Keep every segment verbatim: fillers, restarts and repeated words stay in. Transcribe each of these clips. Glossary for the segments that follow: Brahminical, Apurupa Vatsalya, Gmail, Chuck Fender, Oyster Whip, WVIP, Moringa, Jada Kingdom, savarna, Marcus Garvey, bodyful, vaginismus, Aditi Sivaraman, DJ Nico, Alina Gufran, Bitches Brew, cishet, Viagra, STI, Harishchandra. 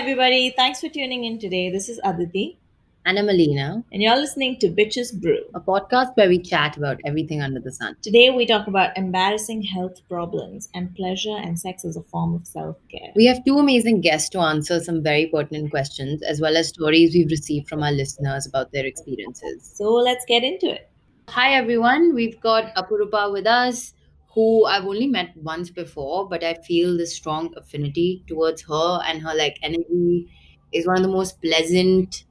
everybody. Thanks for tuning in today. This is Aditi. And I'm Alina. And you're listening to Bitches Brew, a podcast where we chat about everything under the sun. Today we talk about embarrassing health problems and pleasure and sex as a form of self-care. We have two amazing guests to answer some very pertinent questions, as well as stories we've received from our listeners about their experiences. So let's get into it. Hi everyone, we've got Apurupa with us, who I've only met once before, but I feel this strong affinity towards her, and her like energy is one of the most pleasant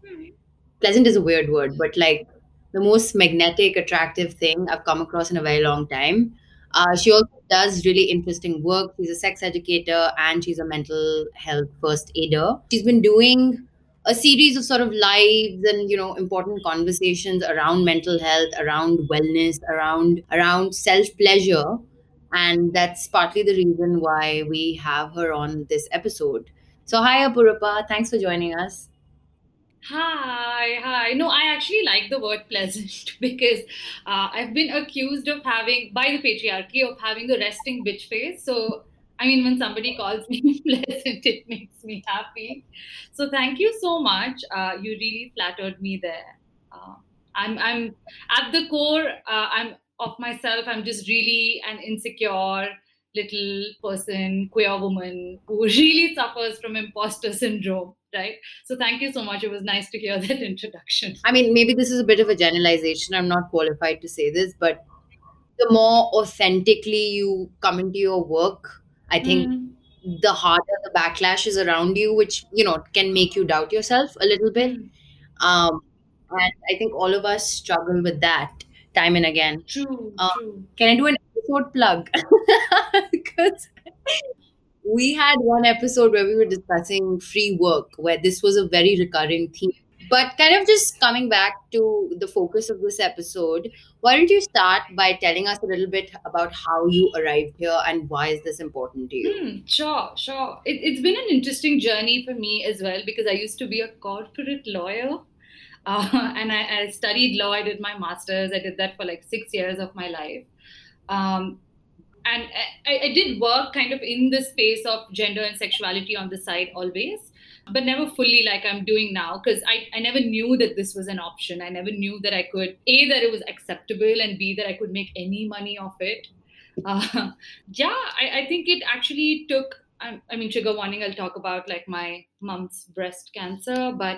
pleasant is a weird word, but like the most magnetic, attractive thing I've come across in a very long time. Uh, she also does really interesting work. She's a sex educator and she's a mental health first aider. She's been doing a series of sort of lives and you know important conversations around mental health, around wellness, around around self-pleasure. And that's partly the reason why we have her on this episode. So hi Apurupa, thanks for joining us. Hi, hi. No, I actually like the word pleasant because uh, I've been accused of having, by the patriarchy, of having the resting bitch face. So, I mean, when somebody calls me pleasant, it makes me happy. So, thank you so much. Uh, you really flattered me there. Uh, I'm, I'm at the core. Uh, I'm of myself. I'm just really an insecure little person, queer woman who really suffers from imposter syndrome. Right. So thank you so much. It was nice to hear that introduction. I mean, maybe this is a bit of a generalization. I'm not qualified to say this, but the more authentically you come into your work, I think mm. the harder the backlash is around you, which, you know, can make you doubt yourself a little bit. Um, and I think all of us struggle with that time and again. True. Um, true. Can I do an episode plug? Because we had one episode where we were discussing free work, where this was a very recurring theme. But kind of just coming back to the focus of this episode, why don't you start by telling us a little bit about how you arrived here and why is this important to you? Hmm, sure, sure. It, it's been an interesting journey for me as well, because I used to be a corporate lawyer. Uh, and I, I studied law. I did my master's. I did that for like six years of my life. Um, and I, I did work kind of in the space of gender and sexuality on the side always, but never fully like I'm doing now, because I, I never knew that this was an option. I never knew that I could, A, that it was acceptable, and B, that I could make any money off it. Uh, yeah, I, I think it actually took, I, I mean, trigger warning, I'll talk about like my mom's breast cancer, but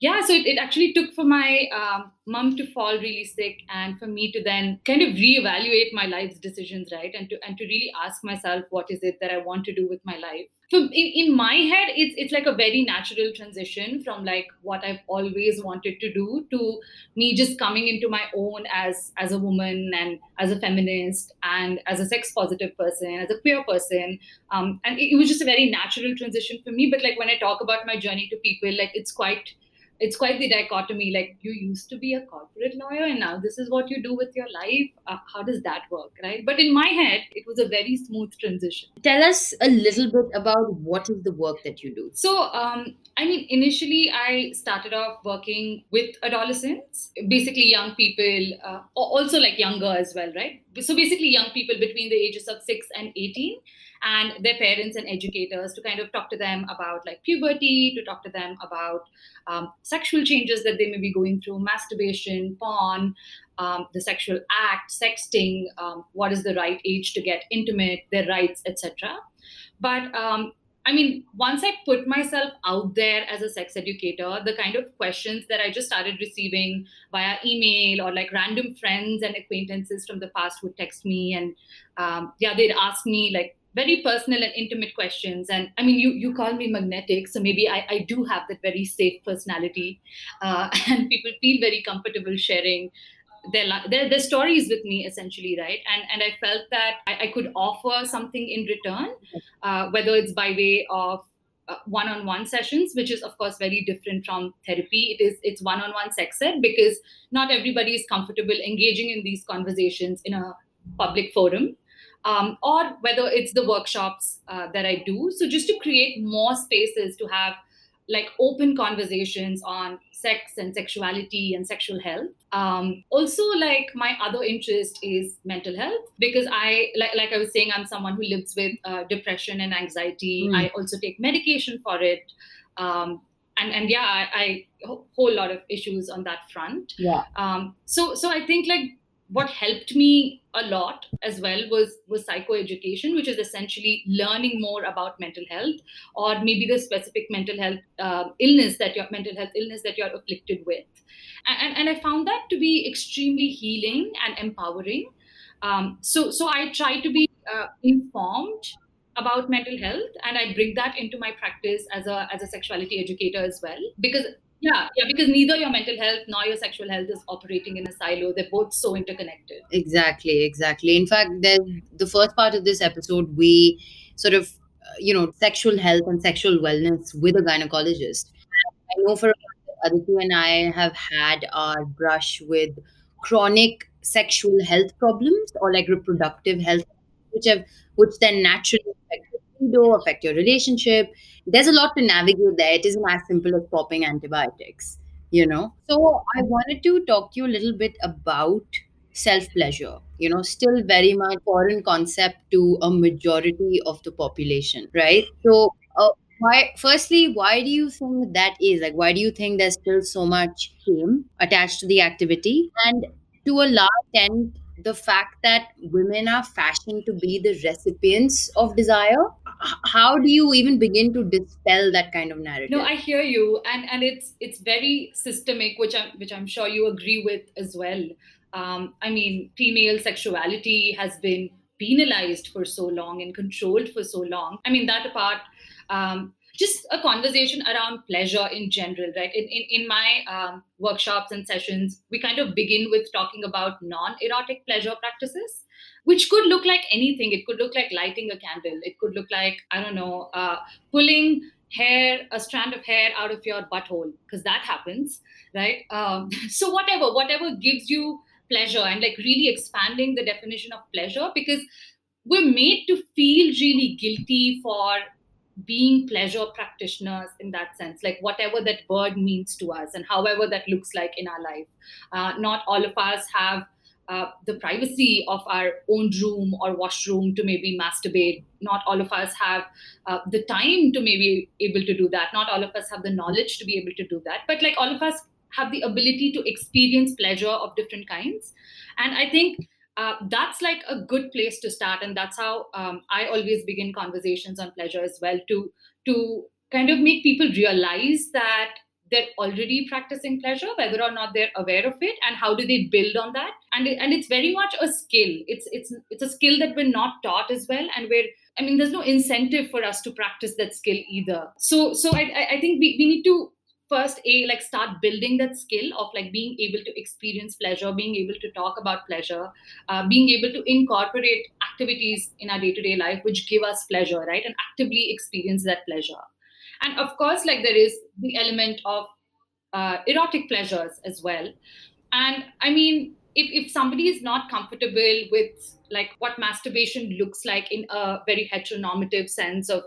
yeah, so it, it actually took for my um, mom to fall really sick and for me to then kind of reevaluate my life's decisions, right? And to and to really ask myself, what is it that I want to do with my life? So in, in my head, it's it's like a very natural transition from like what I've always wanted to do to me just coming into my own as, as a woman and as a feminist and as a sex positive person, as a queer person. Um, and it, it was just a very natural transition for me. But like when I talk about my journey to people, like it's quite... It's quite the dichotomy, like you used to be a corporate lawyer and now this is what you do with your life. Uh, how does that work, right? But in my head, it was a very smooth transition. Tell us a little bit about what is the work that you do. So, um, I mean, initially I started off working with adolescents, basically young people, uh, also like younger as well, right? So basically young people between the ages of six and eighteen. And their parents and educators to kind of talk to them about like puberty, to talk to them about um, sexual changes that they may be going through, masturbation, porn, um, the sexual act, sexting, um, what is the right age to get intimate, their rights, et cetera. But um, I mean, once I put myself out there as a sex educator, the kind of questions that I just started receiving via email or like random friends and acquaintances from the past would text me and um, yeah, they'd ask me like, very personal and intimate questions. And I mean, you you call me magnetic, so maybe I, I do have that very safe personality. Uh, and people feel very comfortable sharing their, their their stories with me, essentially, right? And and I felt that I, I could offer something in return, uh, whether it's by way of uh, one-on-one sessions, which is, of course, very different from therapy. It is, it's one-on-one sex ed because not everybody is comfortable engaging in these conversations in a public forum. Um, or whether it's the workshops uh, that I do. So just to create more spaces to have like open conversations on sex and sexuality and sexual health. Um, also, like my other interest is mental health because I, like, like I was saying, I'm someone who lives with uh, depression and anxiety. Mm. I also take medication for it. Um, and, and yeah, I, I whole lot of issues on that front. Yeah. Um, so, so I think like what helped me a lot as well was, was psychoeducation, which is essentially learning more about mental health or maybe the specific mental health uh, illness that your mental health illness that you're afflicted with. And, and I found that to be extremely healing and empowering. Um, so, so I try to be uh, informed about mental health, and I bring that into my practice as a as a sexuality educator as well. Because yeah, yeah, because neither your mental health nor your sexual health is operating in a silo. They're both so interconnected. Exactly, exactly. In fact, then the first part of this episode, we sort of, you know, sexual health and sexual wellness with a gynecologist. I know for Aditi and I have had our brush with chronic sexual health problems or like reproductive health, which have which then naturally affect your libido, affect your relationship. There's a lot to navigate there. It isn't as simple as popping antibiotics, you know. So I wanted to talk to you a little bit about self-pleasure, you know, still very much foreign concept to a majority of the population, right? So uh, why, firstly, why do you think that is? Like, why do you think there's still so much shame attached to the activity? And to a large extent, the fact that women are fashioned to be the recipients of desire, how do you even begin to dispel that kind of narrative? No, I hear you. And and it's it's very systemic, which I'm, which I'm sure you agree with as well. Um, I mean, female sexuality has been penalized for so long and controlled for so long. I mean, that apart, um, just a conversation around pleasure in general, right? In in, in my um, workshops and sessions, we kind of begin with talking about non-erotic pleasure practices, which could look like anything. It could look like lighting a candle. It could look like, I don't know, uh, pulling hair, a strand of hair out of your butthole, because that happens, right? Um, so whatever, whatever gives you pleasure, and like really expanding the definition of pleasure, because we're made to feel really guilty for being pleasure practitioners in that sense, like whatever that word means to us and however that looks like in our life. Uh, not all of us have uh, the privacy of our own room or washroom to maybe masturbate. Not all of us have uh, the time to maybe able to do that. Not all of us have the knowledge to be able to do that. But like all of us have the ability to experience pleasure of different kinds. And I think Uh, that's like a good place to start. And that's how um, I always begin conversations on pleasure as well, to to kind of make people realize that they're already practicing pleasure, whether or not they're aware of it, and how do they build on that. And it, and it's very much a skill. It's it's it's a skill that we're not taught as well. And we're, I mean, there's no incentive for us to practice that skill either. So so I, I think we, we need to first, a like start building that skill of like being able to experience pleasure, being able to talk about pleasure, uh, being able to incorporate activities in our day-to-day life which give us pleasure, right? And actively experience that pleasure. And of course, like there is the element of uh, erotic pleasures as well. And I mean, if, if somebody is not comfortable with like what masturbation looks like in a very heteronormative sense of,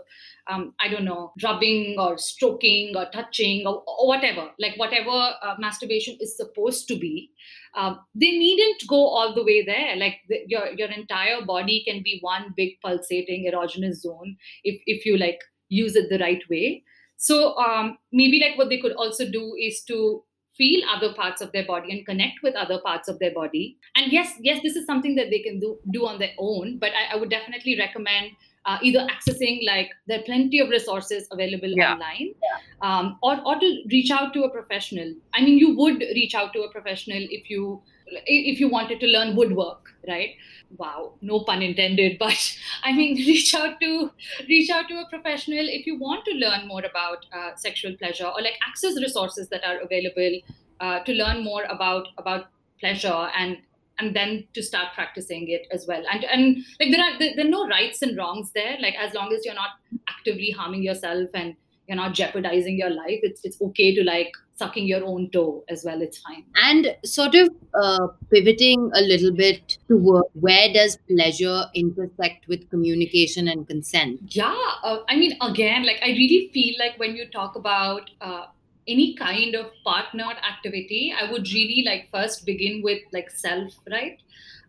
um, I don't know, rubbing or stroking or touching or, or whatever, like whatever uh, masturbation is supposed to be, uh, they needn't go all the way there. Like the, your your entire body can be one big pulsating erogenous zone if, if you like use it the right way. So um, maybe like what they could also do is to feel other parts of their body and connect with other parts of their body. And yes, yes, this is something that they can do, do on their own, but I, I would definitely recommend uh, either accessing, like there are plenty of resources available yeah. online yeah. Um, or, or to reach out to a professional. I mean, you would reach out to a professional if you if you wanted to learn woodwork, right? Wow, no pun intended, but I mean, reach out to reach out to a professional if you want to learn more about uh, sexual pleasure, or like access resources that are available uh, to learn more about about pleasure, and and then to start practicing it as well. And and like there are there are no rights and wrongs there. Like as long as you're not actively harming yourself and you're not jeopardizing your life, it's it's okay to like sucking your own toe as well, it's fine. And sort of uh, pivoting a little bit to work, where does pleasure intersect with communication and consent? Yeah, uh, I mean, again, like I really feel like when you talk about uh, any kind of partnered activity, I would really like first begin with like self, right?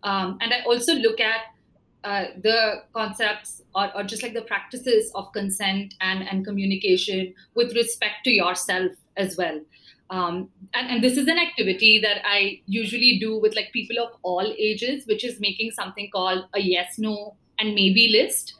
Um, and I also look at uh, the concepts or, or just like the practices of consent and, and communication with respect to yourself as well. Um, and, and this is an activity that I usually do with like people of all ages, which is making something called a yes, no, and maybe list.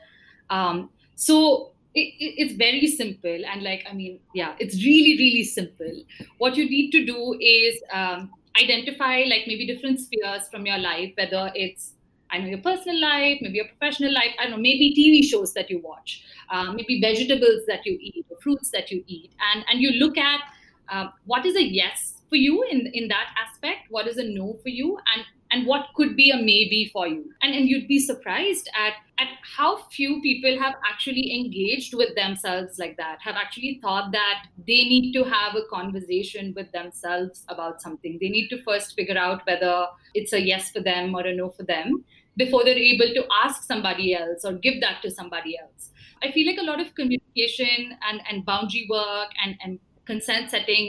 Um, so it, it, it's very simple. And like, I mean, yeah, it's really, really simple. What you need to do is um, identify like maybe different spheres from your life, whether it's, I know, your personal life, maybe your professional life, I don't know, maybe T V shows that you watch, uh, maybe vegetables that you eat, or fruits that you eat. And, and you look at Uh, what is a yes for you in, in that aspect? What is a no for you? And and what could be a maybe for you? And, and you'd be surprised at, at how few people have actually engaged with themselves like that, have actually thought that they need to have a conversation with themselves about something. They need to first figure out whether it's a yes for them or a no for them before they're able to ask somebody else or give that to somebody else. I feel like a lot of communication and, and boundary work and, and consent setting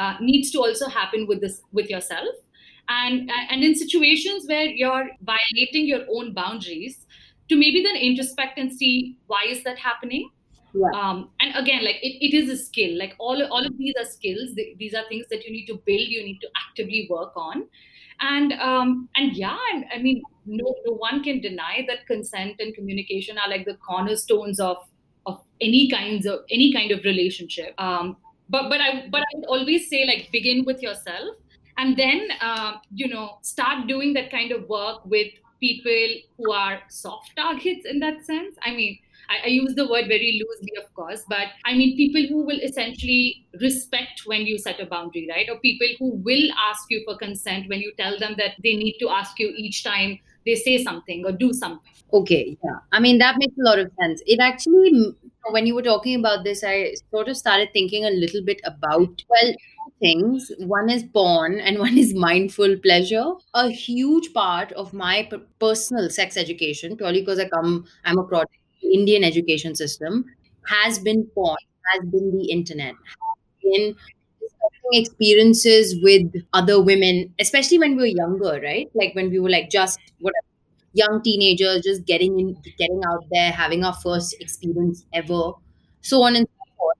uh, needs to also happen with this, with yourself, and and in situations where you're violating your own boundaries, to maybe then introspect and see why is that happening. Yeah. Um, and again, like it, it is a skill. Like all all of these are skills. These are things that you need to build. You need to actively work on. And um, and yeah, I, I mean, no no one can deny that consent and communication are like the cornerstones of of any kinds of any kind of relationship. Um, But but I but I always say, like, begin with yourself, and then uh, you know, start doing that kind of work with people who are soft targets in that sense. I mean, I, I use the word very loosely, of course, but I mean people who will essentially respect when you set a boundary, right? Or people who will ask you for consent when you tell them that they need to ask you each time they say something or do something. Okay, yeah. I mean, that makes a lot of sense. It actually, when you were talking about this, I sort of started thinking a little bit about, well, two things. One is porn and one is mindful pleasure. A huge part of my per- personal sex education, purely because I come, I'm a product of the Indian education system, has been porn, has been the internet, has been experiences with other women, especially when we were younger, right? Like when we were like just whatever, young teenagers, just getting in, getting out there, having our first experience ever, so on and so forth.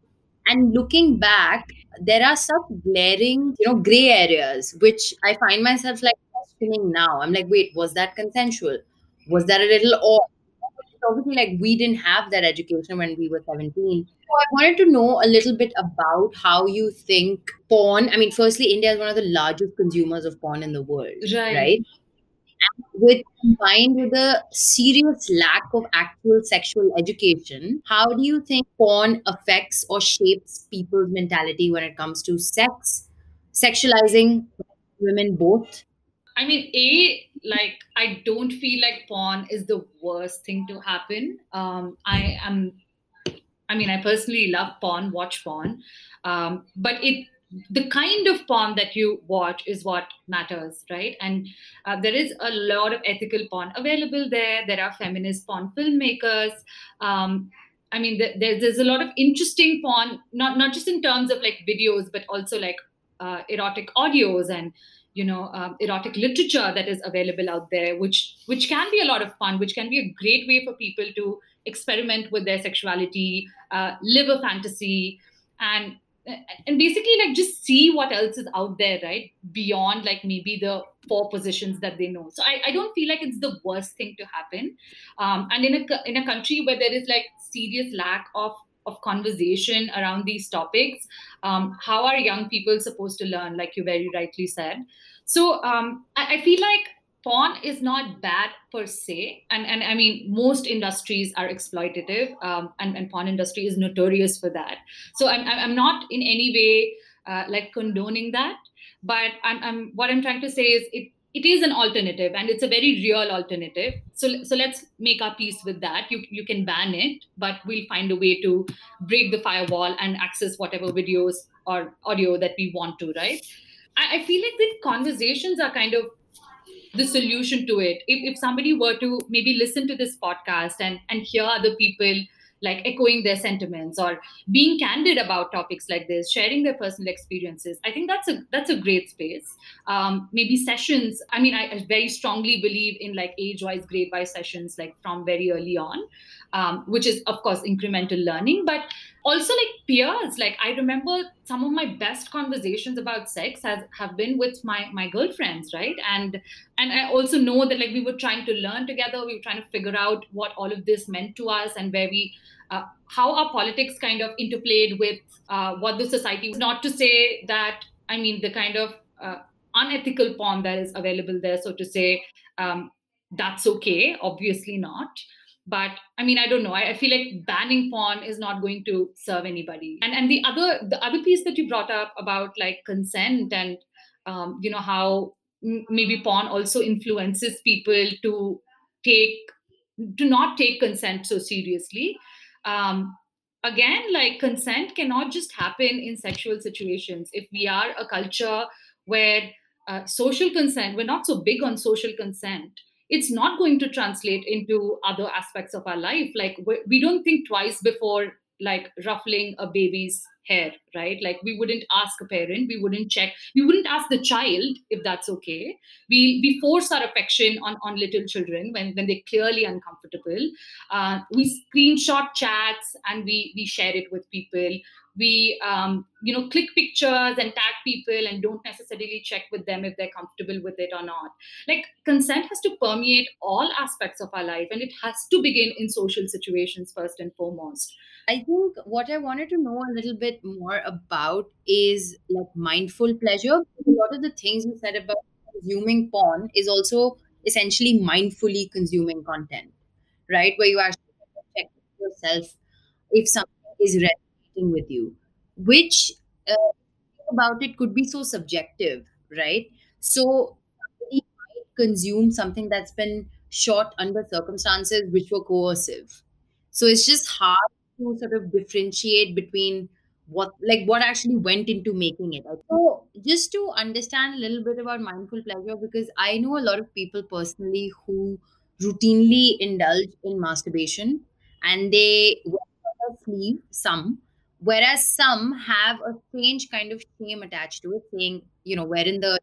And looking back, there are such glaring, you know, gray areas, which I find myself like questioning now. I'm like, wait, was that consensual? Was that a little odd? Obviously, like we didn't have that education when we were seventeen. So I wanted to know a little bit about how you think porn, I mean, firstly, India is one of the largest consumers of porn in the world, right? right? And with combined with a serious lack of actual sexual education, how do you think porn affects or shapes people's mentality when it comes to sex, sexualizing women both? I mean, A, like, I don't feel like porn is the worst thing to happen. Um, I am, I mean, I personally love porn, watch porn. Um, but it, the kind of porn that you watch is what matters, right? And uh, there is a lot of ethical porn available there. There are feminist porn filmmakers. Um, I mean, there, there's a lot of interesting porn, not, not just in terms of like videos, but also like uh, erotic audios and, you know, um, erotic literature that is available out there, which which can be a lot of fun, which can be a great way for people to experiment with their sexuality, uh, live a fantasy, and and basically like just see what else is out there, right? Beyond like maybe the four positions that they know. So I, I don't feel like it's the worst thing to happen. Um, and in a in a country where there is like serious lack of of conversation around these topics, um, how are young people supposed to learn, like you very rightly said? So um, I, I feel like porn is not bad per se. And, and I mean, most industries are exploitative, um, and, and porn industry is notorious for that. So I'm, I'm not in any way uh, like condoning that, but I'm, I'm, what I'm trying to say is it, it is an alternative, and it's a very real alternative. So, so let's make our peace with that. You you can ban it, but we'll find a way to break the firewall and access whatever videos or audio that we want to, right? I, I feel like the conversations are kind of the solution to it. If if somebody were to maybe listen to this podcast and, and hear other people like echoing their sentiments or being candid about topics like this, sharing their personal experiences. I think that's a that's a great space. Um, maybe sessions. I mean, I, I very strongly believe in like age-wise, grade-wise sessions, like from very early on, um, which is of course incremental learning, but also like peers. Like I remember some of my best conversations about sex has, have been with my my girlfriends, right? And and I also know that like we were trying to learn together. We were trying to figure out what all of this meant to us and where we, uh, how our politics kind of interplayed with uh, what the society was. Not to say that, I mean, the kind of uh, unethical porn that is available there, so to say, um, that's okay, obviously not. But I mean, I don't know. I, I feel like banning porn is not going to serve anybody. And and the other the other piece that you brought up about like consent and um, you know how m- maybe porn also influences people to take to not take consent so seriously. Um, again, like consent cannot just happen in sexual situations. If we are a culture where uh, social consent, we're not so big on social consent. It's not going to translate into other aspects of our life. Like we don't think twice before like ruffling a baby's hair, right? Like we wouldn't ask a parent, we wouldn't check, we wouldn't ask the child if that's okay. We we force our affection on, on little children when, when they're clearly uncomfortable. Uh, we screenshot chats and we we share it with people. We um, you know click pictures and tag people and don't necessarily check with them if they're comfortable with it or not. Like consent has to permeate all aspects of our life and it has to begin in social situations first and foremost. I think what I wanted to know a little bit more about is like mindful pleasure. A lot of the things you said about consuming porn is also essentially mindfully consuming content, right? Where you actually check yourself if something is resonating with you, which uh, about it could be so subjective, right? So somebody might consume something that's been shot under circumstances which were coercive. So it's just hard to sort of differentiate between what like what actually went into making it. So just to understand a little bit about mindful pleasure, because I know a lot of people personally who routinely indulge in masturbation and they wear a sleeve, some, whereas some have a strange kind of shame attached to it, saying, you know, wherein the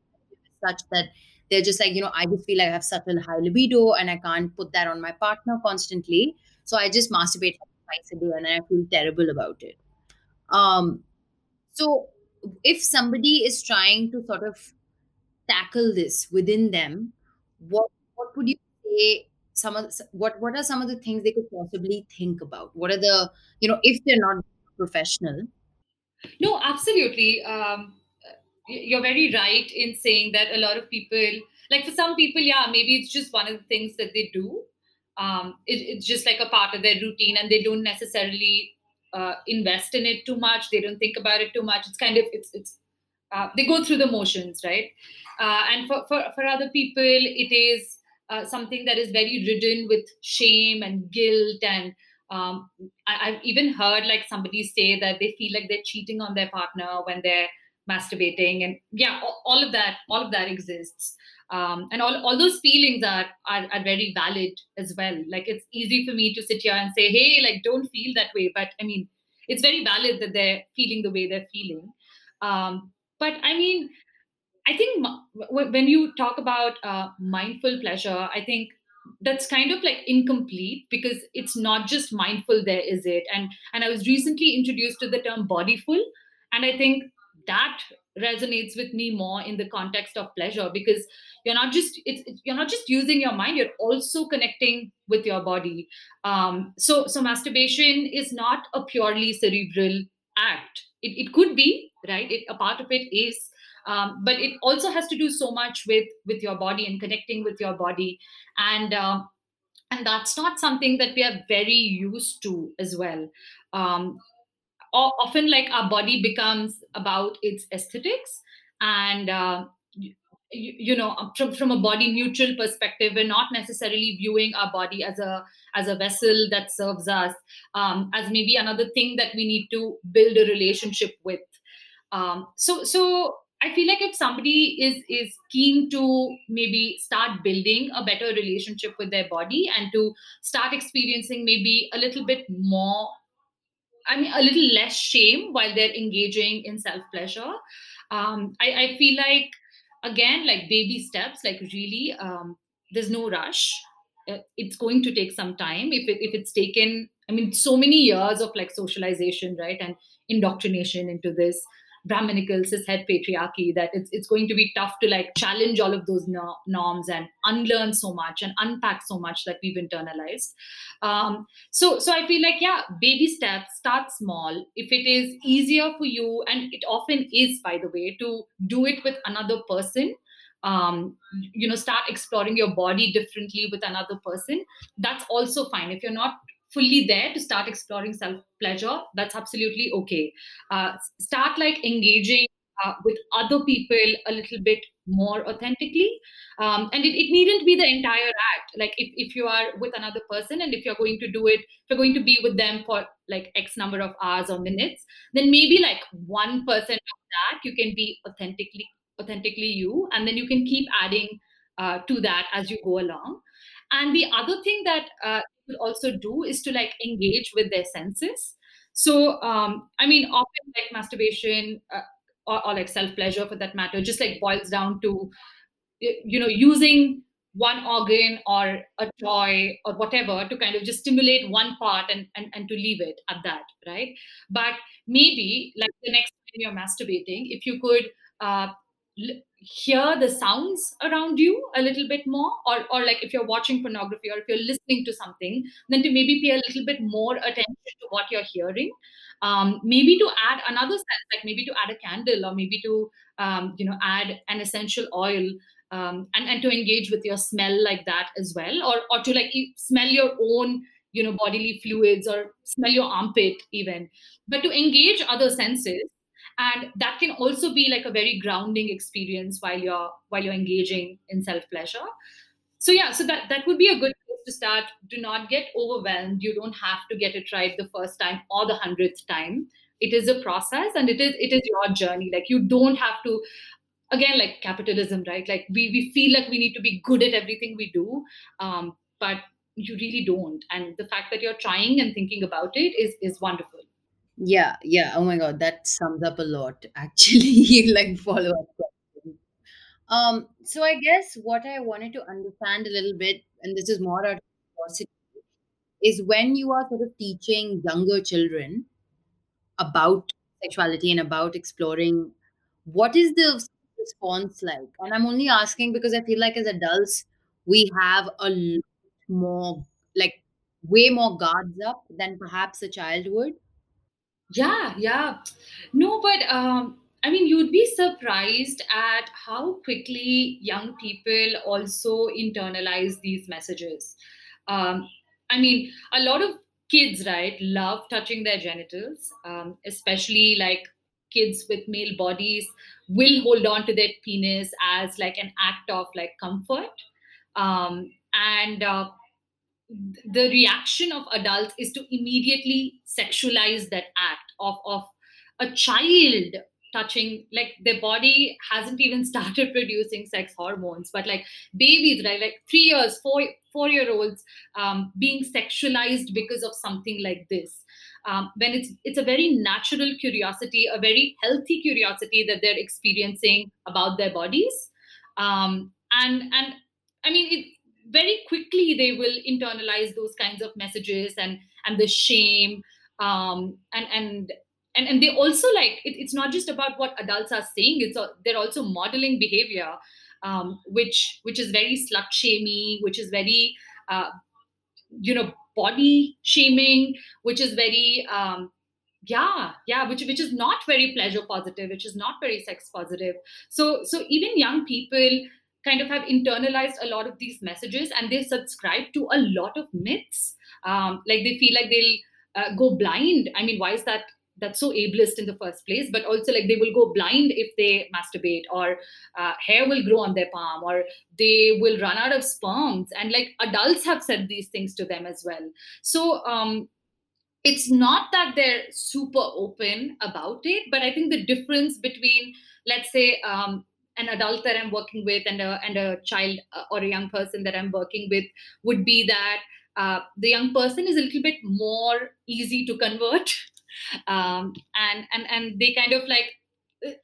such that they're just like, you know, I just feel like I have such a high libido and I can't put that on my partner constantly. So I just masturbate twice a day and I feel terrible about it. Um, so if somebody is trying to sort of tackle this within them, what what would you say some of what what are some of the things they could possibly think about? What are the, you know, if they're not professional? No, absolutely. Um, you're very right in saying that a lot of people, like for some people, yeah, maybe it's just one of the things that they do. Um, it, it's just like a part of their routine and they don't necessarily Uh, invest in it too much. They don't think about it too much. It's kind of it's it's uh, they go through the motions, right? Uh, and for, for for other people, it is uh, something that is very ridden with shame and guilt. And um, I, I've even heard like somebody say that they feel like they're cheating on their partner when they're masturbating. And yeah, all, all of that, all of that exists. Um, and all, all those feelings are, are are very valid as well. Like it's easy for me to sit here and say, hey, like don't feel that way. But I mean, it's very valid that they're feeling the way they're feeling. Um, but I mean, I think m- when you talk about uh, mindful pleasure, I think that's kind of like incomplete because it's not just mindful there, is it? And and I was recently introduced to the term bodyful. And I think that resonates with me more in the context of pleasure because you're not just it's you're not just using your mind, you're also connecting with your body. Um, so so masturbation is not a purely cerebral act. It it could be, right? It, a part of it is, um, but it also has to do so much with with your body and connecting with your body, and uh, and that's not something that we are very used to as well. Um, Often, like our body becomes about its aesthetics, and uh, you, you know, from, from a body neutral perspective, we're not necessarily viewing our body as a as a vessel that serves us, um, as maybe another thing that we need to build a relationship with. Um, so, so I feel like if somebody is is keen to maybe start building a better relationship with their body and to start experiencing maybe a little bit more, I mean, a little less shame while they're engaging in self-pleasure, um, I, I feel like, again, like baby steps, like really, um, there's no rush. It's going to take some time. If it, if it's taken, I mean, so many years of like socialization, right? And indoctrination into this Brahminical cishet patriarchy, that it's it's going to be tough to like challenge all of those no- norms and unlearn so much and unpack so much that we've internalized. Um, so so I feel like, yeah, baby steps, start small. If it is easier for you, and it often is, by the way, to do it with another person, um, you know, start exploring your body differently with another person, that's also fine. If you're not fully there to start exploring self-pleasure, that's absolutely okay. Uh, start like engaging uh, with other people a little bit more authentically. Um, and it, it needn't be the entire act. Like if, if you are with another person and if you're going to do it, if you're going to be with them for like X number of hours or minutes, then maybe like one percent of that you can be authentically, authentically you, and then you can keep adding uh, to that as you go along. And the other thing that uh, also do is to like engage with their senses. So um I mean, often like masturbation uh, or, or like self-pleasure for that matter just like boils down to, you know, using one organ or a toy or whatever to kind of just stimulate one part and and, and to leave it at that, right? But maybe like the next time you're masturbating, if you could uh l- hear the sounds around you a little bit more, or or like if you're watching pornography or if you're listening to something, then to maybe pay a little bit more attention to what you're hearing, um maybe to add another sense, like maybe to add a candle, or maybe to um you know add an essential oil, um and, and to engage with your smell like that as well, or or to like smell your own, you know, bodily fluids, or smell your armpit even, but to engage other senses. And that can also be like a very grounding experience while you're while you're engaging in self-pleasure. So yeah, so that, that would be a good place to start. Do not get overwhelmed. You don't have to get it right the first time or the hundredth time. It is a process, and it is it is your journey. Like you don't have to, again, like capitalism, right? Like we we feel like we need to be good at everything we do, um, but you really don't. And the fact that you're trying and thinking about it is is wonderful. Yeah, yeah. Oh my God, that sums up a lot, actually. Like follow up question. Um, so I guess what I wanted to understand a little bit, and this is more out of curiosity, is when you are sort of teaching younger children about sexuality and about exploring, what is the response like? And I'm only asking because I feel like as adults, we have a lot more, like way more guards up than perhaps a child would. Yeah, yeah. No, but um, I mean, you'd be surprised at how quickly young people also internalize these messages. Um, I mean, a lot of kids, right, love touching their genitals, um, especially like kids with male bodies will hold on to their penis as like an act of like comfort. Um, and uh, the reaction of adults is to immediately sexualize that act of, of a child touching, like their body hasn't even started producing sex hormones, but like babies, right? Like three years, four, four-year-olds um, being sexualized because of something like this. Um, when it's, it's a very natural curiosity, a very healthy curiosity that they're experiencing about their bodies. Um, and, and I mean, it, very quickly they will internalize those kinds of messages and and the shame, um and and and, and they also like it, it's not just about what adults are saying, it's a, they're also modeling behavior, um which which is very slut shamey, which is very uh, you know body shaming, which is very um yeah yeah which which is not very pleasure positive, which is not very sex positive. So so even young people kind of have internalized a lot of these messages, and they subscribe to a lot of myths. Um, like they feel like they'll uh, go blind. I mean, why is that? That's so ableist in the first place, but also like they will go blind if they masturbate, or uh, hair will grow on their palm, or they will run out of sperms. And like adults have said these things to them as well. So um, it's not that they're super open about it, but I think the difference between, let's say, um, an adult that I'm working with and a, and a child or a young person that I'm working with would be that uh, the young person is a little bit more easy to convert. Um, and, and, and they kind of like,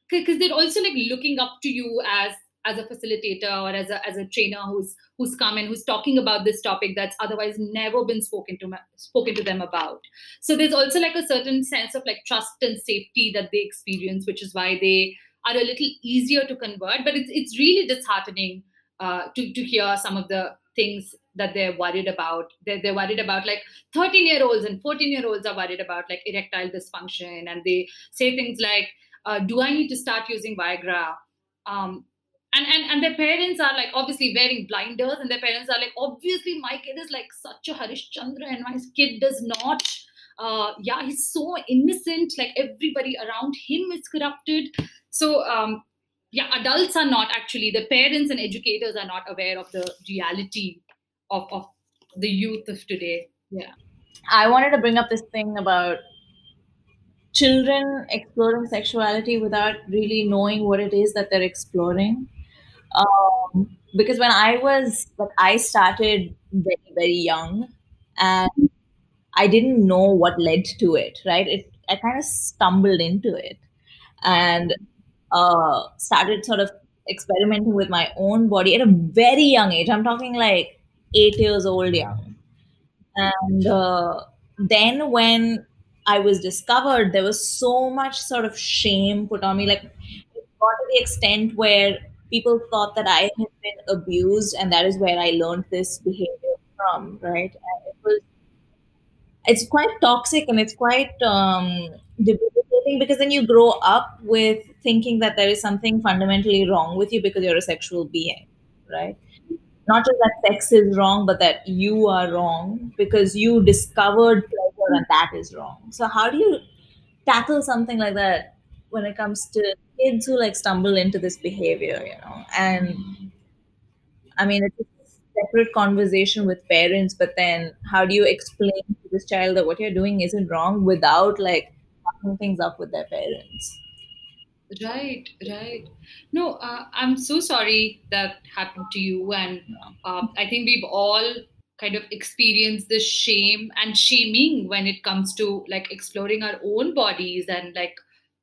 because they're also like looking up to you as as a facilitator or as a as a trainer who's who's come and who's talking about this topic that's otherwise never been spoken to spoken to them about. So there's also like a certain sense of like trust and safety that they experience, which is why they are a little easier to convert. But it's it's really disheartening uh, to to hear some of the things that they're worried about. They're, they're worried about like thirteen-year-olds and fourteen-year-olds are worried about like erectile dysfunction, and they say things like, uh, "Do I need to start using Viagra?" Um, And, and and their parents are like obviously wearing blinders, and their parents are like, obviously my kid is like such a Harishchandra and my kid does not. Uh, yeah, he's so innocent. Like everybody around him is corrupted. So um, yeah, adults are not actually, the parents and educators are not aware of the reality of, of the youth of today. Yeah. I wanted to bring up this thing about children exploring sexuality without really knowing what it is that they're exploring. Um, because when I was, like, I started very, very young, and I didn't know what led to it, right? It, I kind of stumbled into it and uh, started sort of experimenting with my own body at a very young age. I'm talking like eight years old young. And uh, then when I was discovered, there was so much sort of shame put on me. Like, it got to the extent where people thought that I had been abused, and that is where I learned this behavior from, right? And it was, it's quite toxic, and it's quite um, debilitating, because then you grow up with thinking that there is something fundamentally wrong with you because you're a sexual being, right? Not just that sex is wrong, but that you are wrong because you discovered pleasure, and that is wrong. So how do you tackle something like that when it comes to kids who like stumble into this behavior, you know? And I mean, it's a separate conversation with parents, but then how do you explain to this child that what you're doing isn't wrong without like fucking things up with their parents? Right, right. No, uh, I'm so sorry that happened to you. And uh, I think we've all kind of experienced this shame and shaming when it comes to like exploring our own bodies and like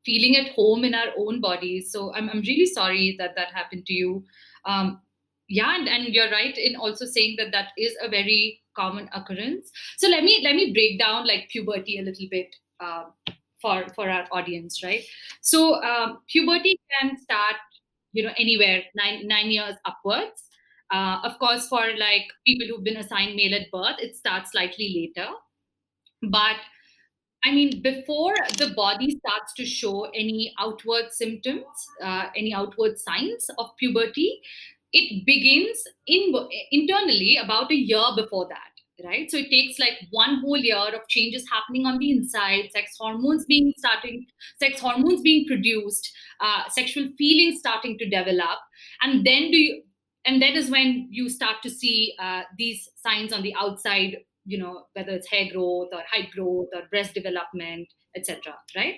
feeling at home in our own bodies. So I'm I'm really sorry that that happened to you. Um, yeah, and, and you're right in also saying that that is a very common occurrence. So let me let me break down like puberty a little bit uh, for for our audience, right? So um, puberty can start, you know, anywhere nine nine years upwards. Uh, of course, for like people who've been assigned male at birth, it starts slightly later, but I mean, before the body starts to show any outward symptoms, uh, any outward signs of puberty, it begins in, internally about a year before that, right? So it takes like one whole year of changes happening on the inside, sex hormones being starting, sex hormones being produced, uh, sexual feelings starting to develop, and then do you, and that is when you start to see uh, these signs on the outside, you know, whether it's hair growth or height growth or breast development, et cetera, right?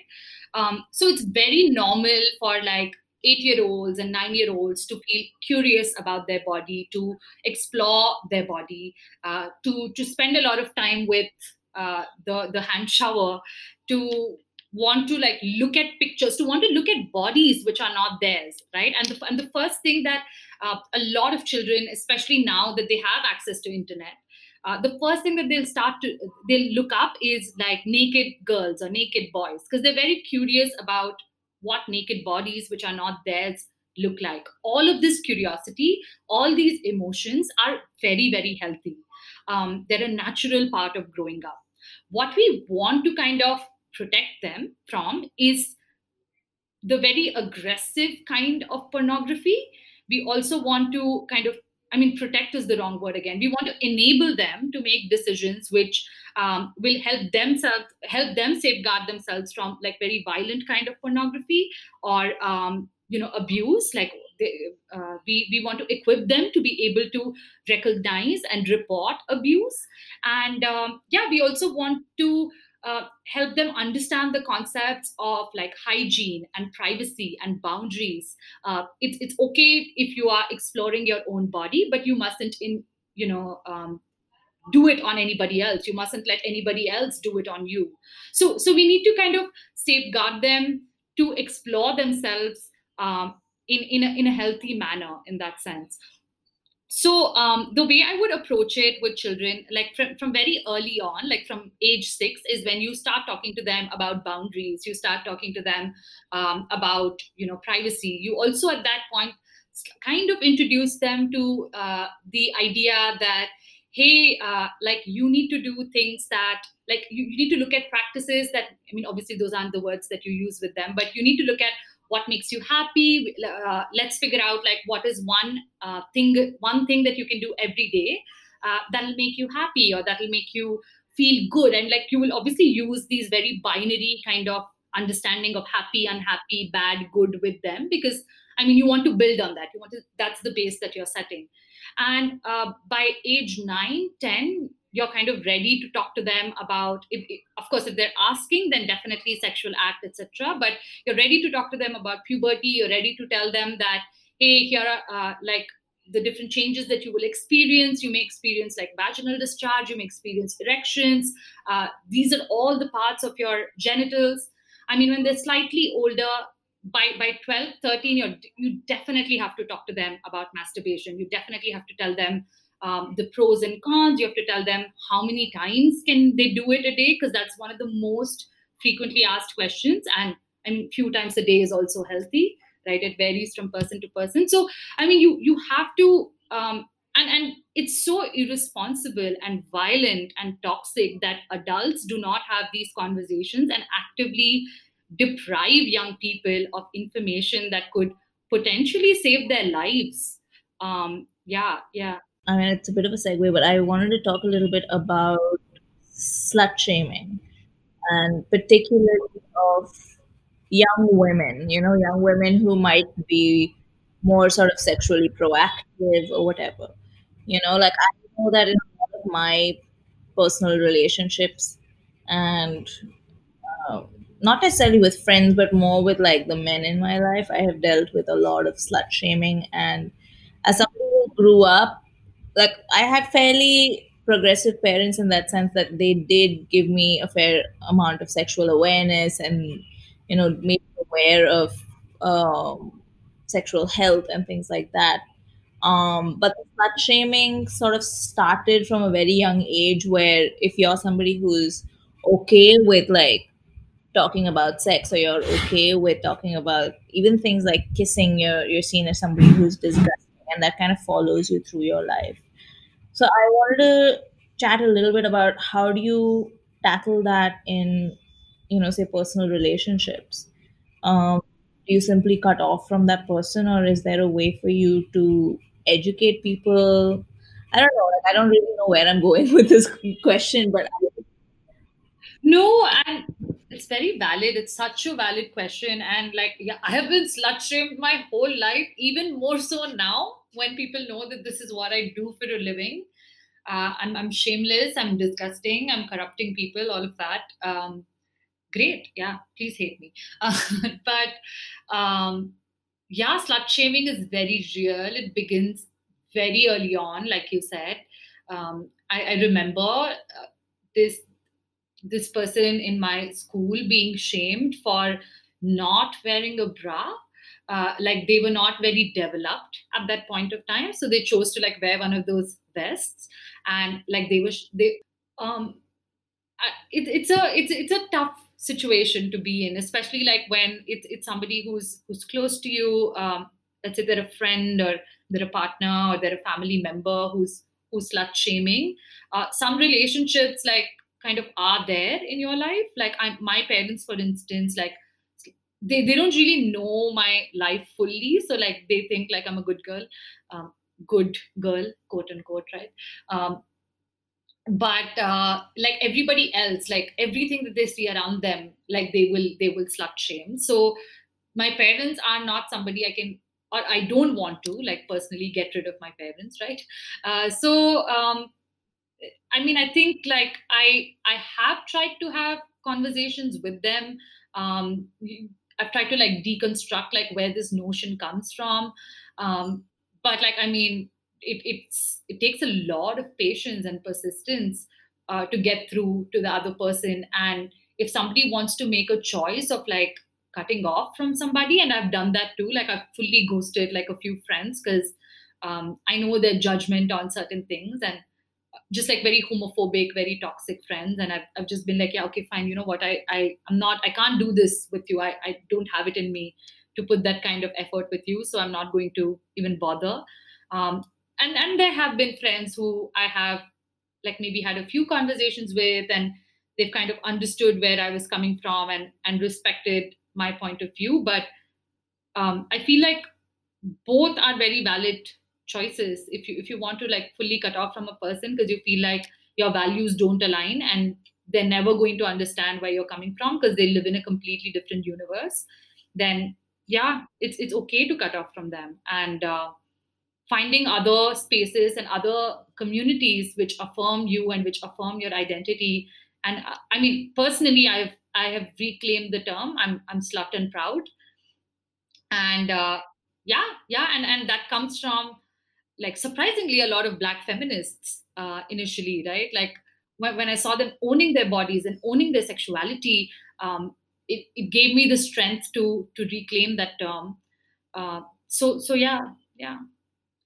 Um, so it's very normal for like eight-year-olds and nine-year-olds to feel curious about their body, to explore their body, uh, to to spend a lot of time with uh, the the hand shower, to want to like look at pictures, to want to look at bodies which are not theirs, right? And the, and the first thing that uh, a lot of children, especially now that they have access to internet, Uh, the first thing that they'll start to, they'll look up is like naked girls or naked boys, because they're very curious about what naked bodies, which are not theirs, look like. All of this curiosity, all these emotions are very, very healthy. Um, they're a natural part of growing up. What we want to kind of protect them from is the very aggressive kind of pornography. We also want to kind of, I mean, protect is the wrong word again. We want to enable them to make decisions which um, will help themselves, help them safeguard themselves from like very violent kind of pornography or, um, you know, abuse. Like they, uh, we, we want to equip them to be able to recognize and report abuse. And um, yeah, we also want to uh, help them understand the concepts of like hygiene and privacy and boundaries. Uh, it's it's okay if you are exploring your own body, but you mustn't in you know um, do it on anybody else. You mustn't let anybody else do it on you. So so we need to kind of safeguard them to explore themselves um, in in a, in a healthy manner in that sense. So um, the way I would approach it with children, like from, from very early on, like from age six, is when you start talking to them about boundaries, you start talking to them um, about, you know, privacy. You also at that point kind of introduce them to uh, the idea that, hey, uh, like you need to do things that, like you, you need to look at practices that, I mean, obviously those aren't the words that you use with them, but you need to look at what makes you happy. Uh, let's figure out like what is one uh, thing, one thing that you can do every day uh, that'll make you happy or that'll make you feel good. And like you will obviously use these very binary kind of understanding of happy, unhappy, bad, good with them because I mean you want to build on that. You want to that's the base that you're setting. And uh, by age nine, ten. You're kind of ready to talk to them about, if, of course, if they're asking, then definitely sexual act, et cetera. But you're ready to talk to them about puberty. You're ready to tell them that, hey, here are uh, like the different changes that you will experience. You may experience like vaginal discharge. You may experience erections. Uh, these are all the parts of your genitals. I mean, when they're slightly older, by by twelve, thirteen, you're, you definitely have to talk to them about masturbation. You definitely have to tell them Um, the pros and cons. You have to tell them how many times can they do it a day, because that's one of the most frequently asked questions. And I mean, few times a day is also healthy, right? It varies from person to person. So, I mean, you you have to, um, and, and it's so irresponsible and violent and toxic that adults do not have these conversations and actively deprive young people of information that could potentially save their lives. Um, yeah, yeah. I mean, it's a bit of a segue, but I wanted to talk a little bit about slut shaming and particularly of young women, you know, young women who might be more sort of sexually proactive or whatever. You know, like I know that in all of my personal relationships and uh, not necessarily with friends, but more with like the men in my life, I have dealt with a lot of slut shaming. And as somebody who grew up, like I had fairly progressive parents in that sense that they did give me a fair amount of sexual awareness and, you know, made me aware of um, sexual health and things like that. Um, but the slut shaming sort of started from a very young age where if you're somebody who's okay with like talking about sex or you're okay with talking about even things like kissing, you're, you're seen as somebody who's disgusting and that kind of follows you through your life. So I wanted to chat a little bit about how do you tackle that in, you know, say personal relationships. Um, do you simply cut off from that person or is there a way for you to educate people? I don't know. Like, I don't really know where I'm going with this question, but. I... No, and it's very valid. It's such a valid question. And like, yeah, I have been slut shamed my whole life, even more so now. When people know that this is what I do for a living, uh, I'm, I'm shameless, I'm disgusting, I'm corrupting people, all of that. Um, great. Yeah, please hate me. Uh, but um, yeah, slut shaming is very real. It begins very early on, like you said. Um, I, I remember uh, this, this person in my school being shamed for not wearing a bra. Uh, like they were not very developed at that point of time. So they chose to like wear one of those vests and like they were, sh- they, um, it, it's a, it's, it's a tough situation to be in, especially like when it's, it's somebody who's, who's close to you. Um, let's say they're a friend or they're a partner or they're a family member who's, who's slut shaming. Uh, some relationships like kind of are there in your life. Like I, my parents, for instance, like, They they don't really know my life fully. So like they think like I'm a good girl, um, good girl, quote unquote, right? Um, but uh, like everybody else, like everything that they see around them, like they will they will slut shame. So my parents are not somebody I can, or I don't want to like personally get rid of my parents, right? Uh, so um, I mean, I think like I I have tried to have conversations with them. Um, I've tried to like deconstruct like where this notion comes from. Um, but like, I mean, it it's, it takes a lot of patience and persistence uh, to get through to the other person. And if somebody wants to make a choice of like cutting off from somebody, and I've done that too, like I've fully ghosted like a few friends because um, I know their judgment on certain things, and just like very homophobic, very toxic friends. And I've I've just been like, yeah, okay, fine. You know what? I, I, I'm not, I can't do this with you. I, I don't have it in me to put that kind of effort with you. So I'm not going to even bother. Um, and, and there have been friends who I have like maybe had a few conversations with, and they've kind of understood where I was coming from and, and respected my point of view. But um, I feel like both are very valid choices. If you if you want to like fully cut off from a person because you feel like your values don't align and they're never going to understand where you're coming from because they live in a completely different universe, then yeah, it's it's okay to cut off from them. And uh, finding other spaces and other communities which affirm you and which affirm your identity. And uh, I mean, personally, I've I have reclaimed the term. I'm I'm slut and proud. And uh, yeah, yeah, and and that comes from, like, surprisingly, a lot of Black feminists uh, initially, right? Like when, when I saw them owning their bodies and owning their sexuality, um, it, it gave me the strength to to reclaim that term. Uh, so so yeah, yeah.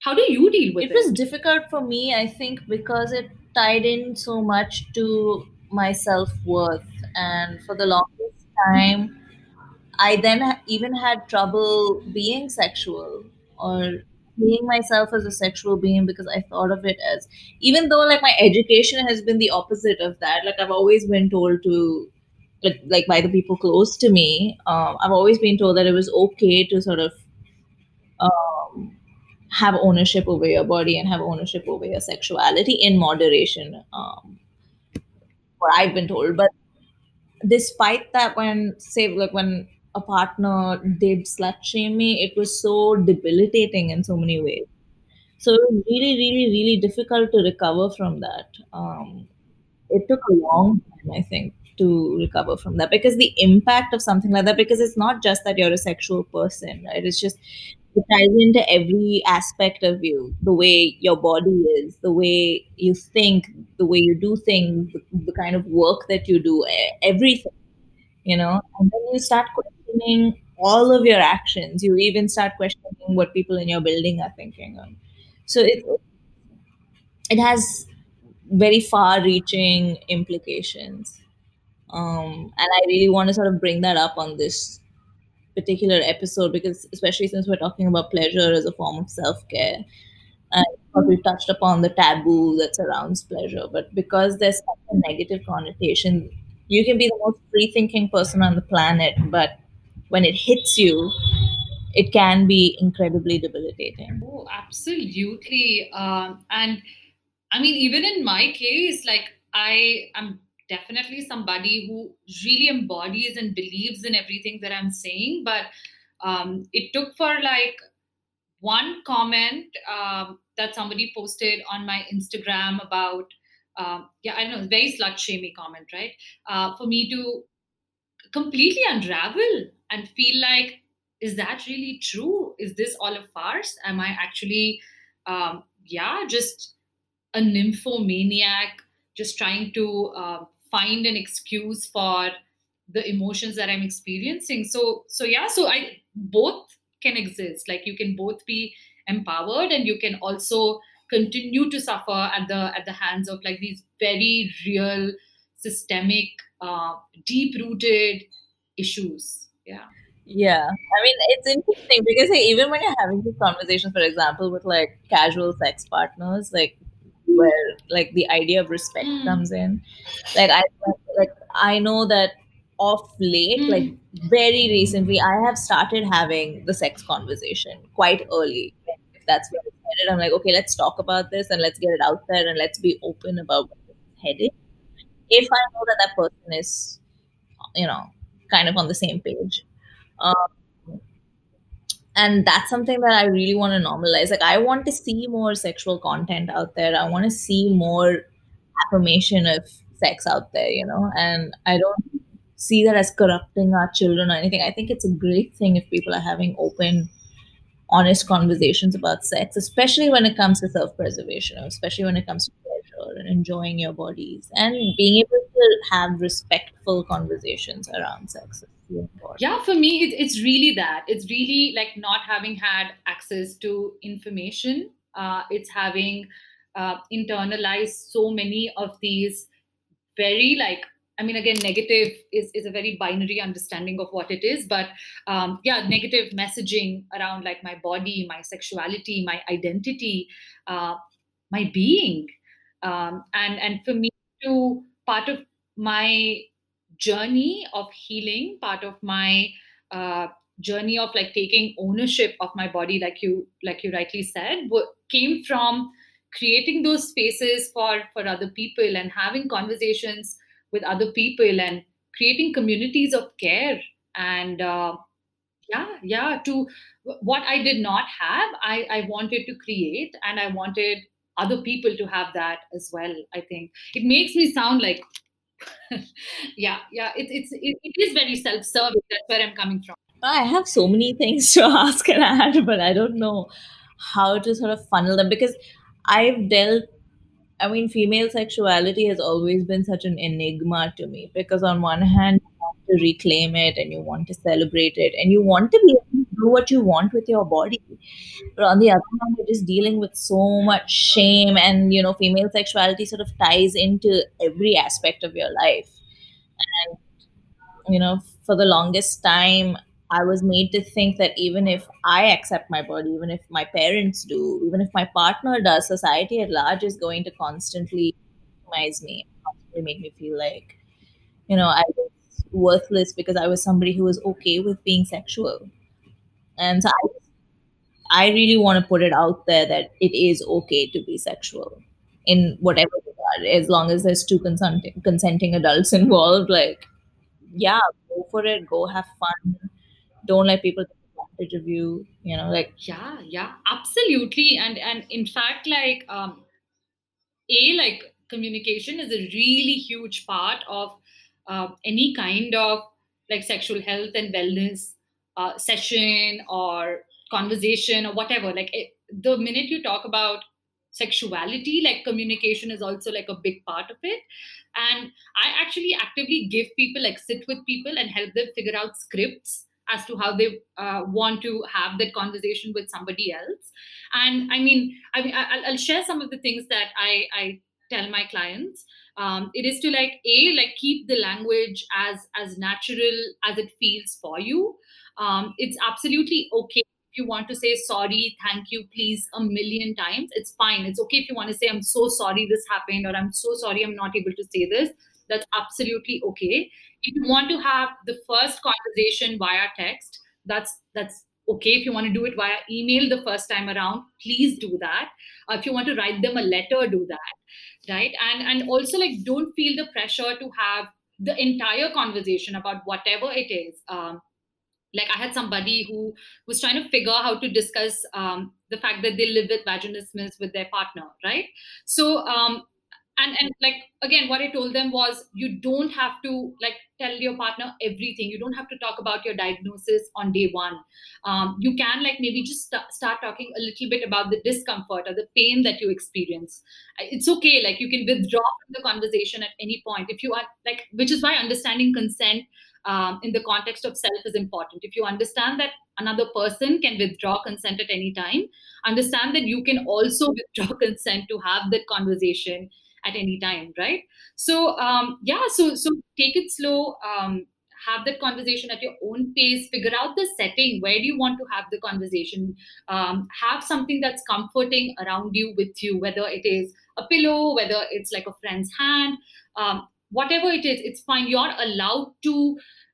How do you deal with it? It was difficult for me, I think, because it tied in so much to my self-worth. And for the longest time, I then even had trouble being sexual or seeing myself as a sexual being, because I thought of it as, even though like my education has been the opposite of that, like I've always been told to, like, like by the people close to me, um, I've always been told that it was okay to sort of um, have ownership over your body and have ownership over your sexuality in moderation, um, what I've been told. But despite that, when, say, like when a partner did slut shame me, it was so debilitating in so many ways. So it was really, really, really difficult to recover from that. Um, it took a long time, I think, to recover from that, because the impact of something like that, because it's not just that you're a sexual person, right? It's just, it ties into every aspect of you, the way your body is, the way you think, the way you do things, the, the kind of work that you do, everything. You know, and then you start questioning all of your actions. You even start questioning what people in your building are thinking of. So it it has very far-reaching implications. Um, and I really want to sort of bring that up on this particular episode, because especially since we're talking about pleasure as a form of self-care, and we've touched upon the taboo that surrounds pleasure, but because there's such a negative connotation, you can be the most free-thinking person on the planet, but when it hits you, it can be incredibly debilitating. Oh, absolutely. Um, and I mean, even in my case, like I am definitely somebody who really embodies and believes in everything that I'm saying. But um, it took for like one comment um, that somebody posted on my Instagram about Uh, yeah, I don't know, very slut-shamey comment, right? Uh, for me to completely unravel and feel like, is that really true? Is this all a farce? Am I actually, um, yeah, just a nymphomaniac, just trying to uh, find an excuse for the emotions that I'm experiencing? So, so yeah, so I both can exist. Like you can both be empowered, and you can also continue to suffer at the at the hands of like these very real, systemic, uh, deep-rooted issues. Yeah, yeah. I mean, it's interesting because, like, even when you're having these conversations, for example, with like casual sex partners, like where like the idea of respect mm. comes in. Like I like I know that of late, mm. like very recently, I have started having the sex conversation quite early. If that's what I'm like, okay, let's talk about this and let's get it out there and let's be open about where it's headed. If I know that that person is, you know, kind of on the same page. Um, and that's something that I really want to normalize. Like, I want to see more sexual content out there. I want to see more affirmation of sex out there, you know, and I don't see that as corrupting our children or anything. I think it's a great thing if people are having open, honest conversations about sex, especially when it comes to self-preservation, especially when it comes to pleasure and enjoying your bodies and being able to have respectful conversations around sex. Yeah, for me, it, it's really that. It's really like not having had access to information. Uh, it's having uh, internalized so many of these very like, I mean, again, negative is, is a very binary understanding of what it is. But um, yeah, negative messaging around like my body, my sexuality, my identity, uh, my being. Um, and, and for me, too, part of my journey of healing, part of my uh, journey of like taking ownership of my body, like you like you rightly said, w- came from creating those spaces for, for other people and having conversations with other people and creating communities of care. And uh, yeah, yeah, to what I did not have, I, I wanted to create, and I wanted other people to have that as well, I think. It makes me sound like, yeah, yeah, it, it's, it, it is very self-serving. That's where I'm coming from. I have so many things to ask and add, but I don't know how to sort of funnel them, because I've dealt I mean, female sexuality has always been such an enigma to me, because on one hand, you want to reclaim it and you want to celebrate it and you want to be able to do what you want with your body. But on the other hand, you're just dealing with so much shame, and, you know, female sexuality sort of ties into every aspect of your life. And, you know, for the longest time, I was made to think that even if I accept my body, even if my parents do, even if my partner does, society at large is going to constantly minimize me, constantly make me feel like, you know, I was worthless because I was somebody who was okay with being sexual. And so I, I really want to put it out there that it is okay to be sexual in whatever regard, as long as there's two consenting, consenting adults involved. Like, yeah, go for it, go have fun. Don't let people take advantage of you, you know, like. Yeah, yeah, absolutely. And and in fact, like, um, A, like communication is a really huge part of uh, any kind of like sexual health and wellness uh, session or conversation or whatever. Like it, the minute you talk about sexuality, like communication is also like a big part of it. And I actually actively give people, like sit with people and help them figure out scripts as to how they uh, want to have that conversation with somebody else. And I mean, I mean, I'll, I'll share some of the things that I, I tell my clients. Um, it is to like, A, like keep the language as, as natural as it feels for you. Um, it's absolutely okay if you want to say sorry, thank you, please a million times. It's fine. It's okay if you want to say, I'm so sorry this happened, or I'm so sorry I'm not able to say this. That's absolutely okay. If you want to have the first conversation via text, that's that's okay. If you want to do it via email the first time around, please do that. Uh, if you want to write them a letter, do that, right? And and also like don't feel the pressure to have the entire conversation about whatever it is. Um, like I had somebody who was trying to figure out how to discuss um, the fact that they live with vaginismus with their partner, right? So. Um, And, and like, again, what I told them was, you don't have to like tell your partner everything. You don't have to talk about your diagnosis on day one. Um, you can like maybe just st- start talking a little bit about the discomfort or the pain that you experience. It's okay. Like you can withdraw from the conversation at any point if you are like, which is why understanding consent um, in the context of self is important. If you understand that another person can withdraw consent at any time, understand that you can also withdraw consent to have that conversation at any time, right? So um, yeah, so so take it slow, um, have that conversation at your own pace, figure out the setting, where do you want to have the conversation, um, have something that's comforting around you, with you, whether it is a pillow, whether it's like a friend's hand, um, whatever it is, it's fine. You're allowed to,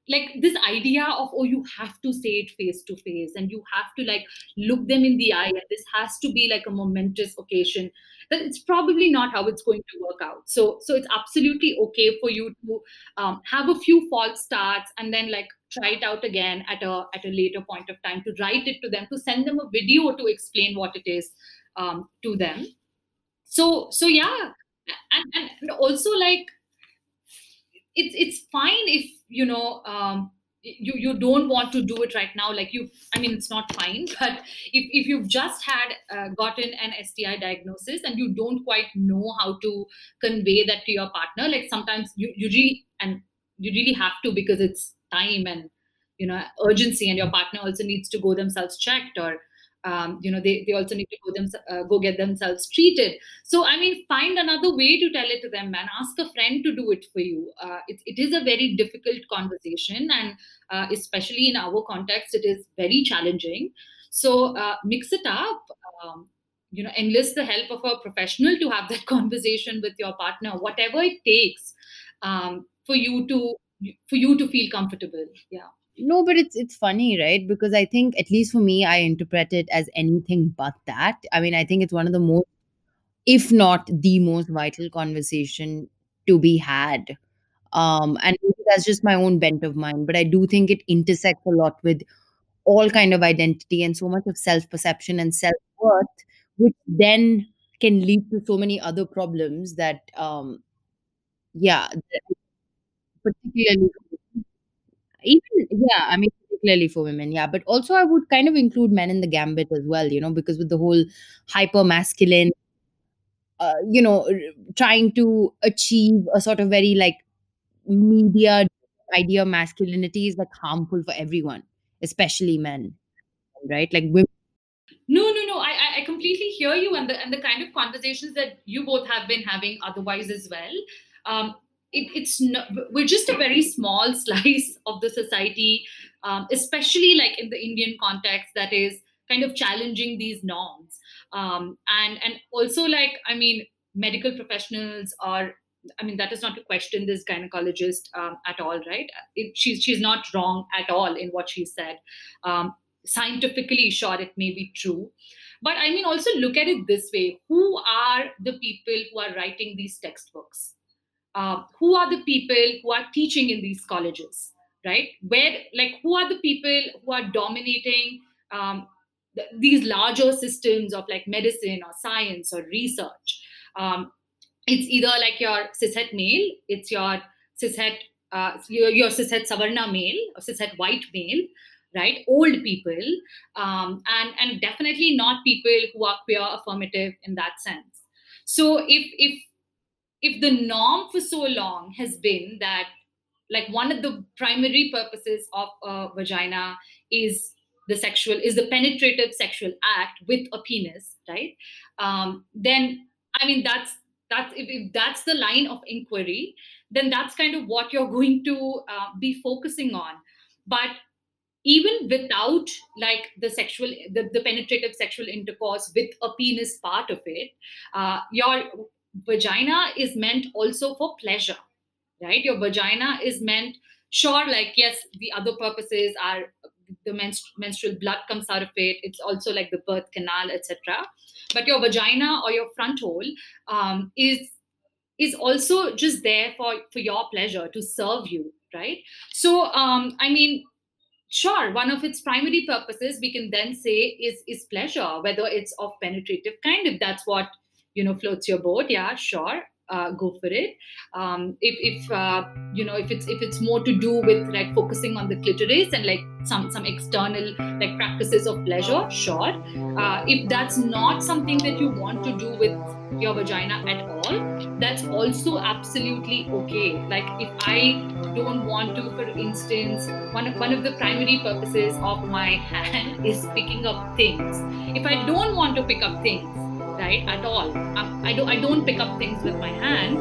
like this idea of, oh, you have to say it face to face and you have to like look them in the eye and this has to be like a momentous occasion, that it's probably not how it's going to work out. So so it's absolutely okay for you to um, have a few false starts and then like try it out again at a at a later point of time, to write it to them, to send them a video to explain what it is um, to them. So so yeah, And, and, and also, like, it's it's fine if, you know, um, you, you don't want to do it right now. Like, you, I mean, it's not fine, but if, if you've just had uh, gotten an S T I diagnosis and you don't quite know how to convey that to your partner, like, sometimes you, you really, and you really have to, because it's time and, you know, urgency, and your partner also needs to go themselves checked, or, um, you know, they, they also need to go them, uh, go get themselves treated. So, I mean, find another way to tell it to them, man. Ask a friend to do it for you. Uh, it, it is a very difficult conversation, and uh, especially in our context, it is very challenging. So uh, mix it up, um, you know, enlist the help of a professional to have that conversation with your partner, whatever it takes um, for you to for you to feel comfortable. Yeah. No, but it's it's funny, right? Because I think, at least for me, I interpret it as anything but that. I mean, I think it's one of the most, if not the most, vital conversation to be had. Um, and maybe that's just my own bent of mind, but I do think it intersects a lot with all kind of identity and so much of self-perception and self-worth, which then can lead to so many other problems that, um, yeah, particularly even yeah I mean particularly for women. Yeah, but also I would kind of include men in the gambit as well, you know, because with the whole hyper masculine, uh, you know r- trying to achieve a sort of very, like, media idea of masculinity is, like, harmful for everyone, especially men, right? Like, women. No, no, no. I, I- I completely hear you, and the and the kind of conversations that you both have been having otherwise as well. Um, it, it's no, we're just a very small slice of the society, um, especially like in the Indian context, that is kind of challenging these norms. Um, and and also, like, I mean, medical professionals are. I mean, that is not to question this gynecologist um, at all, right? It, she's she's not wrong at all in what she said. Um, scientifically, sure, it may be true. But I mean, also look at it this way. Who are the people who are writing these textbooks? Uh, who are the people who are teaching in these colleges, right? Where, like, who are the people who are dominating um, th- these larger systems of, like, medicine or science or research? Um, it's either like your cishet male, it's your cishet, uh, your, your cishet savarna male, or cishet white male, right? Old people, um, and and definitely not people who are queer affirmative in that sense. So if if if the norm for so long has been that, like, one of the primary purposes of a vagina is the sexual is the penetrative sexual act with a penis, right? Um, then I mean that's that's if, if that's the line of inquiry, then that's kind of what you're going to uh, be focusing on. But even without, like, the sexual the, the penetrative sexual intercourse with a penis part of it, uh, your vagina is meant also for pleasure, right? Your vagina is meant, sure, like, yes, the other purposes are the menstru- menstrual blood comes out of it, it's also like the birth canal, etc. But your vagina or your front hole um, is is also just there for for your pleasure, to serve you, right? So um, I mean, sure, one of its primary purposes, we can then say, is is pleasure, whether it's of penetrative kind, if that's what, you know, floats your boat. Yeah, sure, uh, go for it. Um, if if uh, you know if it's if it's more to do with, like, focusing on the clitoris and, like, some some external, like, practices of pleasure, sure. Uh, if that's not something that you want to do with your vagina at all, that's also absolutely okay. Like, if I don't want to, for instance, one of, one of the primary purposes of my hand is picking up things. If I don't want to pick up things, right, at all, um, I don't I don't pick up things with my hand.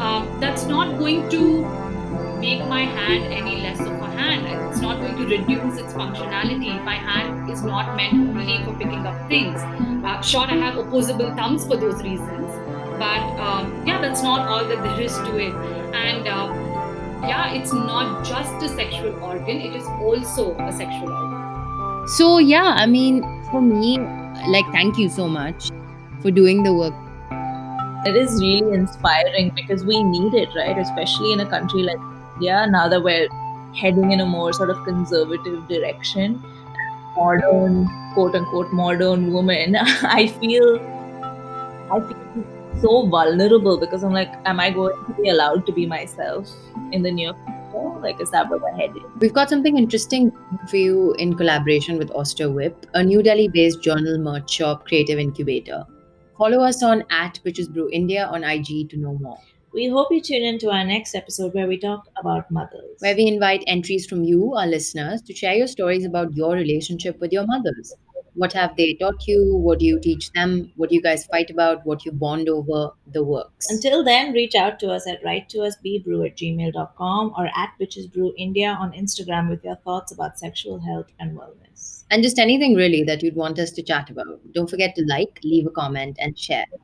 Um, that's not going to make my hand any less of a hand. It's not going to reduce its functionality. My hand is not meant only for picking up things. Uh, sure, I have opposable thumbs for those reasons, but um, yeah, that's not all that there is to it. And uh, yeah, it's not just a sexual organ, it is also a sexual organ. So, yeah, I mean, for me, like, thank you so much for doing the work. It is really inspiring because we need it, right? Especially in a country like India, now that we're heading in a more sort of conservative direction, modern, quote unquote, modern woman, I feel, I feel so vulnerable because I'm like, am I going to be allowed to be myself in the near future? Like, is that where we're headed? We've got something interesting for you in collaboration with Oyster Whip, a New Delhi-based journal merch shop creative incubator. Follow us on at Bitches Brew India on I G to know more. We hope you tune in to our next episode where we talk about mothers. Where we invite entries from you, our listeners, to share your stories about your relationship with your mothers. What have they taught you? What do you teach them? What do you guys fight about? What you bond over? The works. Until then, reach out to us at write to us b brew at gmail dot com or at bitches brew india on Instagram with your thoughts about sexual health and wellness. And just anything really that you'd want us to chat about. Don't forget to like, leave a comment and share.